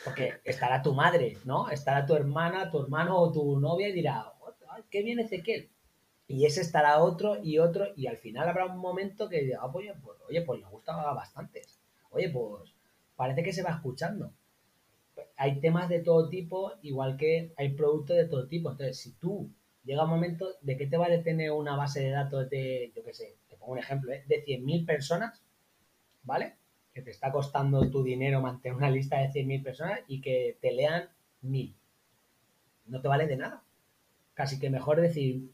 Porque estará tu madre, ¿no? Estará tu hermana, tu hermano o tu novia y dirá, qué bien Ezequiel. Y ese estará otro y otro y al final habrá un momento que diga, oh, pues, oye, pues le gusta a bastantes. Oye, pues parece que se va escuchando. hay temas de todo tipo, igual que hay productos de todo tipo. Entonces, si tú llega un momento, ¿de qué te vale tener una base de datos de, yo qué sé, te pongo un ejemplo, ¿eh? de cien mil personas, ¿vale? Que te está costando tu dinero mantener una lista de cien mil personas y que te lean mil. No te vale de nada. Casi que mejor decir,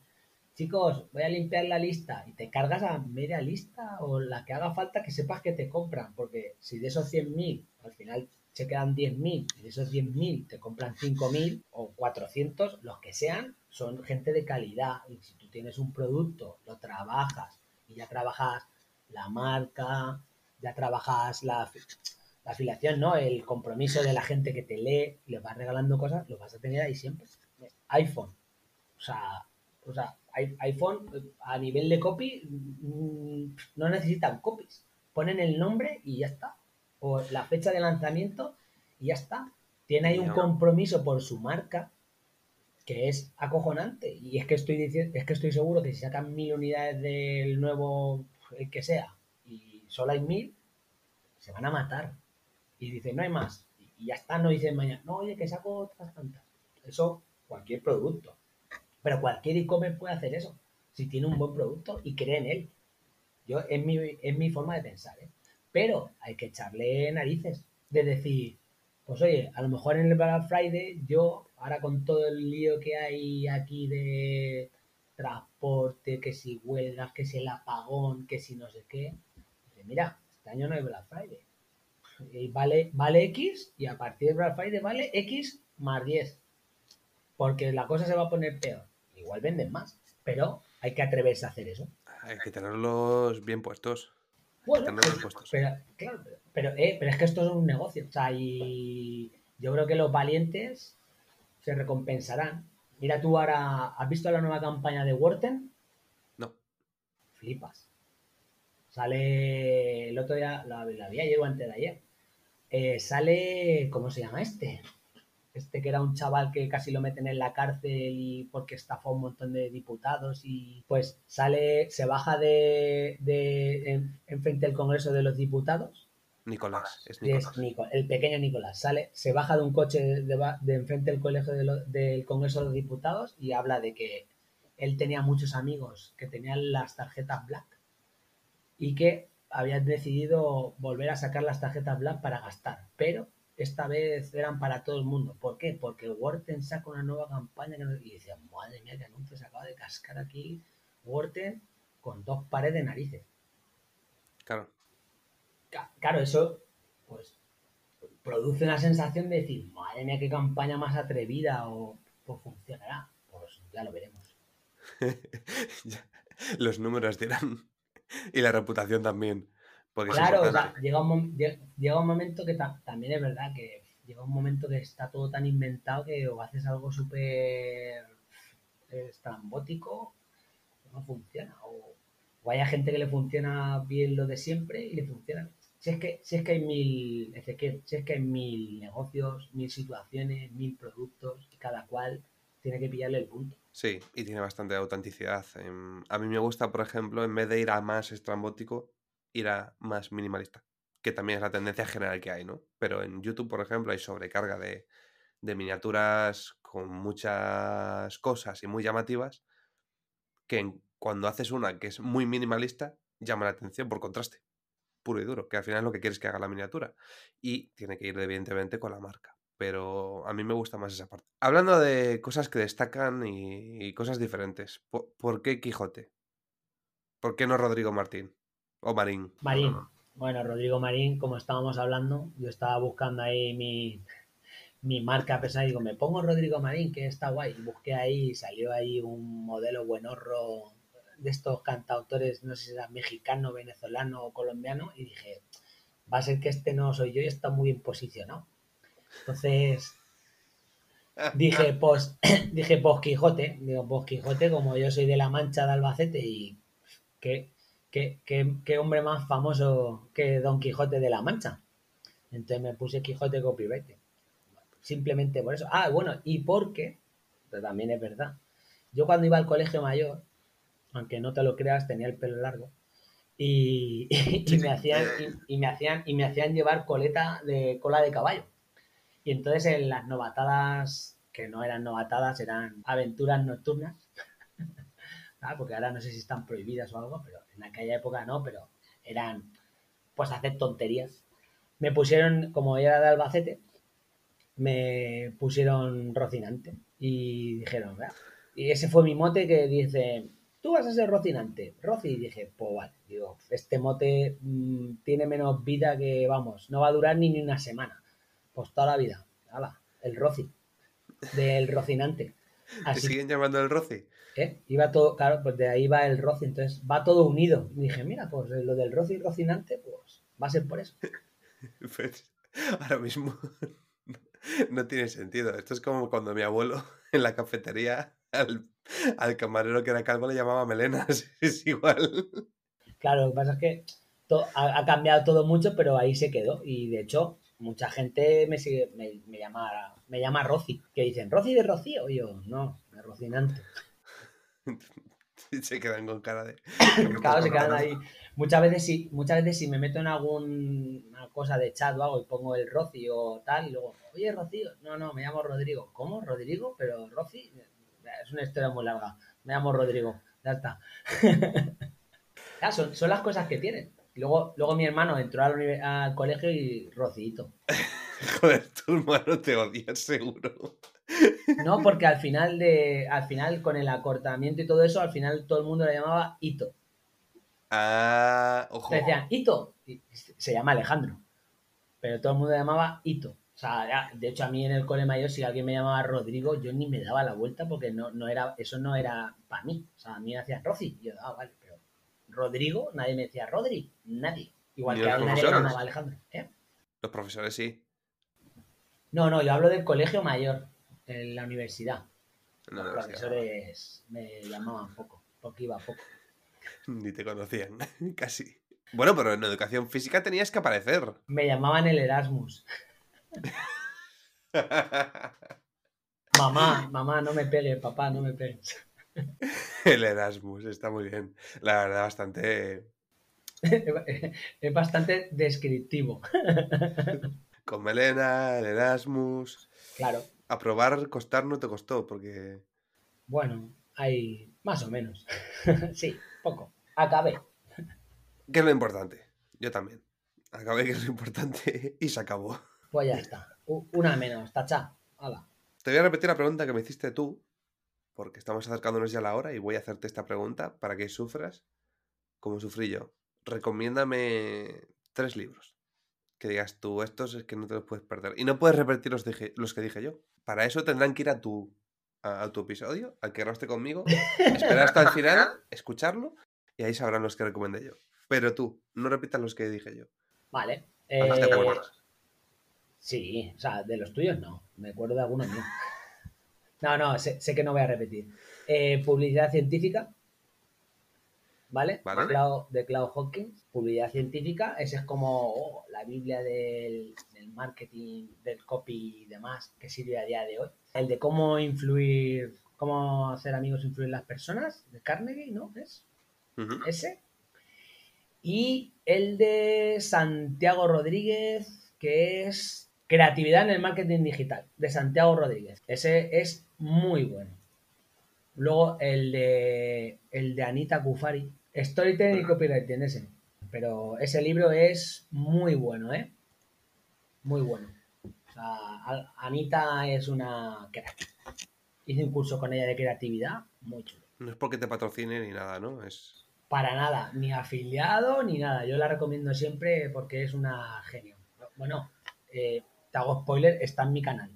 chicos, voy a limpiar la lista y te cargas a media lista o la que haga falta que sepas que te compran. Porque si de esos cien mil, al final se quedan diez mil y de esos diez mil te compran cinco mil o cuatrocientos, los que sean, son gente de calidad. Y si tú tienes un producto, lo trabajas y ya trabajas la marca, ya trabajas la, la afiliación, ¿no? El compromiso de la gente que te lee, les vas regalando cosas, los vas a tener ahí siempre. iPhone. O sea, o sea, iPhone a nivel de copy no necesitan copies. Ponen el nombre y ya está. O la fecha de lanzamiento y ya está. Tiene ahí un compromiso por su marca que es acojonante. Y es que estoy diciendo, es que estoy seguro que si sacan mil unidades del nuevo, el que sea, y solo hay mil, se van a matar. Y dicen, no hay más. Y ya está, no dicen mañana, no, oye, que saco otras tantas. Eso, cualquier producto. Pero cualquier e-commerce puede hacer eso, si tiene un buen producto y cree en él. Yo, es mi, es mi forma de pensar, ¿eh? Pero hay que echarle narices. De decir, pues oye, a lo mejor en el Black Friday, yo, ahora con todo el lío que hay aquí de transporte, que si huelgas, que si el apagón, que si no sé qué. Mira, este año no hay Black Friday. Y vale, vale X y a partir de Black Friday vale X más diez. Porque la cosa se va a poner peor. Igual venden más, pero hay que atreverse a hacer eso. Hay que tenerlos bien puestos. Bueno, tenerlos bien puestos. Pero, claro, pero, pero, eh, pero es que esto es un negocio. O sea, y yo creo que los valientes se recompensarán. Mira tú ahora, ¿has visto la nueva campaña de Worten? No. Flipas. Sale el otro día, la, la vi ayer o antes de ayer. Eh, sale, ¿cómo se llama este? Este que era un chaval que casi lo meten en la cárcel y porque estafó a un montón de diputados y pues sale, se baja de, de en, en frente del Congreso de los Diputados. Nicolás, es Nicolás. Es Nico, el pequeño Nicolás. Sale, se baja de un coche de, de, de enfrente del colegio de lo, del Congreso de los Diputados y habla de que él tenía muchos amigos que tenían las tarjetas Black y que habían decidido volver a sacar las tarjetas Black para gastar, pero esta vez eran para todo el mundo. ¿Por qué? Porque Worten saca una nueva campaña que no... y decían, madre mía, qué anuncio se acaba de cascar aquí Worten con dos pares de narices. Claro. Ca- claro, eso pues produce una sensación de decir, madre mía, qué campaña más atrevida o pues funcionará. Pues ya lo veremos. Los números dirán. Y la reputación también. Porque claro, o sea, llega, un mom- llega, llega un momento que ta- también es verdad que llega un momento que está todo tan inventado que o haces algo súper estrambótico que no funciona. O, o hay gente que le funciona bien lo de siempre y le funciona. Si es que, si es que hay mil, Ezequiel, si es que hay mil negocios, mil situaciones, mil productos, y cada cual tiene que pillarle el punto. Sí, y tiene bastante autenticidad. A mí me gusta, por ejemplo, en vez de ir a más estrambótico, ir a más minimalista, que también es la tendencia general que hay, ¿no? Pero en YouTube, por ejemplo, hay sobrecarga de, de miniaturas con muchas cosas y muy llamativas, que cuando haces una que es muy minimalista, llama la atención por contraste, puro y duro, que al final es lo que quieres que haga la miniatura. Y tiene que ir, evidentemente, con la marca. Pero a mí me gusta más esa parte. Hablando de cosas que destacan y, y cosas diferentes, ¿por, ¿por qué Quijote? ¿Por qué no Rodrigo Martín? ¿O Marín? Marín. No, no. Bueno, Rodrigo Marín, como estábamos hablando, yo estaba buscando ahí mi, mi marca pesada y digo, me pongo Rodrigo Marín, que está guay. Y busqué ahí y salió ahí un modelo buenorro de estos cantautores, no sé si era mexicano, venezolano o colombiano, y dije, va a ser que este no soy yo y está muy bien posicionado. Entonces dije, pues, dije, pues Quijote, digo, pues Quijote, como yo soy de la Mancha de Albacete y qué, qué, qué, qué hombre más famoso que Don Quijote de la Mancha. Entonces me puse Quijote Copywriting. Simplemente por eso. Ah, bueno, y porque, pero también es verdad, yo cuando iba al colegio mayor, aunque no te lo creas, tenía el pelo largo. Y, y, y me hacían, y, y me hacían, y me hacían llevar coleta de cola de caballo. Y entonces en las novatadas, que no eran novatadas, eran aventuras nocturnas, ah, porque ahora no sé si están prohibidas o algo, pero en aquella época no, pero eran pues hacer tonterías. Me pusieron, como era de Albacete, me pusieron Rocinante y dijeron, ¿verdad? Y ese fue mi mote que dice, tú vas a ser Rocinante, Roci, y dije, pues vale, digo, este mote mmm, tiene menos vida que, vamos, no va a durar ni, ni una semana, pues toda la vida, ala, el Roci, del Rocinante. Así, ¿te siguen llamando el Roci? ¿Eh? Iba todo, claro, pues de ahí va el Roci, entonces va todo unido. Y dije, mira, pues lo del Roci y Rocinante, pues va a ser por eso. Pues ahora mismo no tiene sentido. Esto es como cuando mi abuelo en la cafetería al, al camarero que era calvo le llamaba melenas. Es igual. Claro, lo que pasa es que to, ha, ha cambiado todo mucho, pero ahí se quedó. Y de hecho, mucha gente me sigue, me, me llama me llama Roci, que dicen, ¿Roci de Rocío? Y yo, no, de Rocinante. Se quedan con cara de... Claro, se quedan ahí. Muchas veces sí, muchas veces si me meto en alguna cosa de chat o algo y pongo el Roci o tal, y luego, oye, Rocío, no, no, me llamo Rodrigo. ¿Cómo? ¿Rodrigo? Pero Roci... Es una historia muy larga. Me llamo Rodrigo. Ya está. Ya, son, son las cosas que tienen. Luego, luego mi hermano entró al, univer- al colegio y Rocito. Joder, tu hermano te odia, seguro. No, porque al final de, al final con el acortamiento y todo eso, al final todo el mundo le llamaba Ito. Ah, ojo. Le decían Ito, y se llama Alejandro, pero todo el mundo le llamaba Ito. O sea, de hecho a mí en el cole mayor si alguien me llamaba Rodrigo, yo ni me daba la vuelta porque no, no era, eso no era para mí. O sea, a mí me hacían Roci, yo ah, vale, pero Rodrigo, nadie me decía Rodri, nadie. Igual que a nadie me llamaba Alejandro, ¿eh? Los profesores sí. No, no, yo hablo del colegio mayor. En la universidad. No, los profesores no me llamaban poco, porque iba poco. Ni te conocían, casi. Bueno, pero en educación física tenías que aparecer. Me llamaban el Erasmus. Mamá, mamá, no me pegues, papá, no me pegues. El Erasmus, está muy bien. La verdad, bastante... Es bastante descriptivo. Con melena, el Erasmus... Claro. Aprobar costar no te costó, porque... Bueno, hay más o menos. Sí, poco. Acabé. ¿Qué es lo importante? Yo también. Acabé, que es lo importante, y se acabó. Pues ya está. Una menos, tachá. Hala. Te voy a repetir la pregunta que me hiciste tú, porque estamos acercándonos ya a la hora y voy a hacerte esta pregunta para que sufras como sufrí yo. Recomiéndame tres libros. Que digas tú, estos es que no te los puedes perder. Y no puedes repetir los, dije, los que dije yo. Para eso tendrán que ir a tu, a, a tu episodio, al que roste conmigo, esperar hasta el final, escucharlo, y ahí sabrán los que recomendé yo. Pero tú, no repitas los que dije yo. Vale. Eh, ¿te acuerdas? Sí, o sea, de los tuyos no. Me acuerdo de algunos míos. No, no, sé, sé que no voy a repetir. Eh, publicidad científica. ¿Vale? ¿Vale? De, Claude, de Claude Hopkins, publicidad científica, ese es como oh, la Biblia del, del marketing, del copy y demás que sirve a día de hoy. El de cómo influir, cómo hacer amigos, influir las personas, de Carnegie, ¿no? ¿Es? Uh-huh. Ese. Y el de Santiago Rodríguez, que es Creatividad en el Marketing Digital, de Santiago Rodríguez. Ese es muy bueno. Luego el de, el de Anita Kufari, Storytelling y Copywriting, ese. Pero ese libro es muy bueno, ¿eh? Muy bueno. O sea, Anita es una crack. Hice un curso con ella de creatividad, muy chulo. No es porque te patrocine ni nada, ¿no? Es... Para nada, ni afiliado ni nada. Yo la recomiendo siempre porque es una genio. Bueno, eh, te hago spoiler, está en mi canal.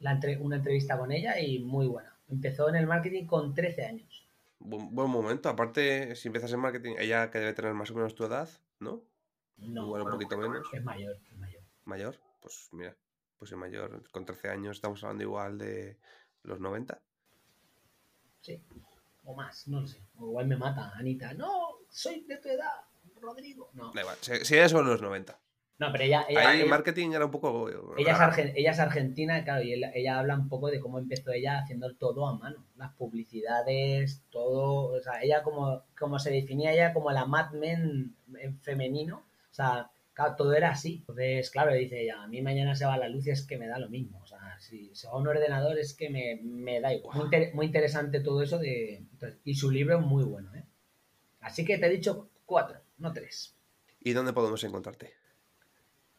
La entre... Una entrevista con ella y muy buena. Empezó en el marketing con trece años. Buen, buen momento. Aparte, si empiezas en marketing, ella que debe tener más o menos tu edad, ¿no? No. Igual un poquito menos. Es mayor, es mayor. ¿Mayor? Pues mira, pues es mayor. Con trece años estamos hablando igual de los noventa. Sí, o más, no lo sé. O igual me mata, Anita. No, soy de tu edad, Rodrigo. No. Da igual, si ella son los noventa. No, pero ella... ella ahí ella, marketing era un poco... Ella es, argen, ella es argentina, claro, y ella, ella habla un poco de cómo empezó ella haciendo todo a mano. Las publicidades, todo... O sea, ella como, como se definía ella como la Mad Men en femenino. O sea, Claro, todo era así. Entonces, claro, dice ella, a mí mañana se va la luz y es que me da lo mismo. O sea, si se va un ordenador es que me, me da igual. Muy, inter, muy interesante todo eso de... Entonces, y su libro es muy bueno, ¿eh? Así que te he dicho cuatro, no tres. ¿Y dónde podemos encontrarte?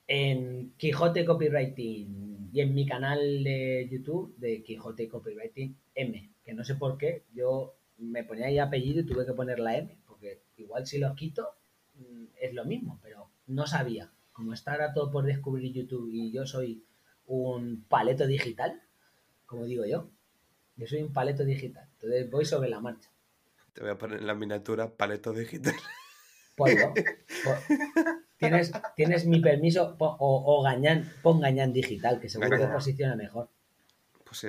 En Quijote Copywriting y en mi canal de YouTube de Quijote Copywriting M. Que no sé por qué, yo me ponía ahí apellido y tuve que poner la M. Porque igual si lo quito es lo mismo, pero... No sabía, como está ahora todo por descubrir YouTube y yo soy un paleto digital, como digo yo, yo soy un paleto digital, entonces voy sobre la marcha. Te voy a poner en la miniatura paleto digital. Ponlo. Pon, tienes, tienes mi permiso pon, o, o gañán, pon gañán digital, que seguro que posiciona mejor. Pues sí,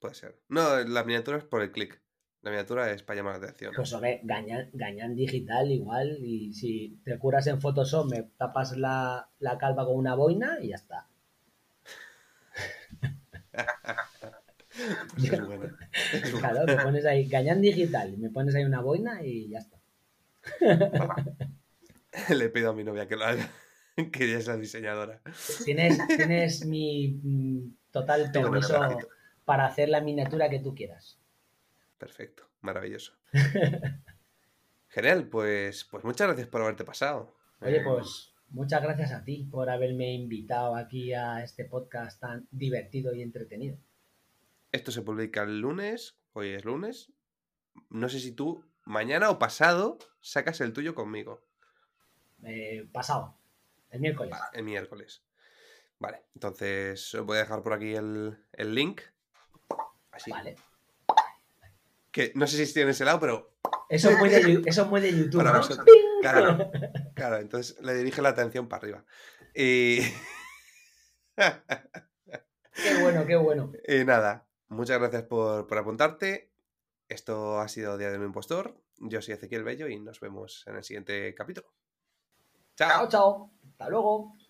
puede ser. No, la miniatura es por el clic. La miniatura es para llamar la atención. Pues hombre, gañán, gañán digital igual. Y si te curas en Photoshop, me tapas la, la calva con una boina y ya está. Pues es buena. Es buena. Claro, me pones ahí gañán digital, me pones ahí una boina y ya está. Le pido a mi novia que lo haga, que ella es la diseñadora. Tienes, tienes mi total permiso para hacer la miniatura que tú quieras. Perfecto, maravilloso. Genial, pues, pues muchas gracias por haberte pasado. Oye, pues muchas gracias a ti por haberme invitado aquí a este podcast tan divertido y entretenido. Esto se publica el lunes, hoy es lunes. No sé si tú mañana o pasado sacas el tuyo conmigo. Eh, pasado, el miércoles. Va, el miércoles. Vale, entonces os voy a dejar por aquí el, el link. Así. Vale. Que no sé si tienes helado, pero... Eso es muy de, eso es muy de YouTube, bueno, ¿no? Claro, claro, entonces le dirige la atención para arriba. Y... Qué bueno, qué bueno. Y nada, muchas gracias por, por apuntarte. Esto ha sido Diario de un Impostor. Yo soy Ezequiel Bello y nos vemos en el siguiente capítulo. ¡Chao! ¡Chao, chao! ¡Hasta luego!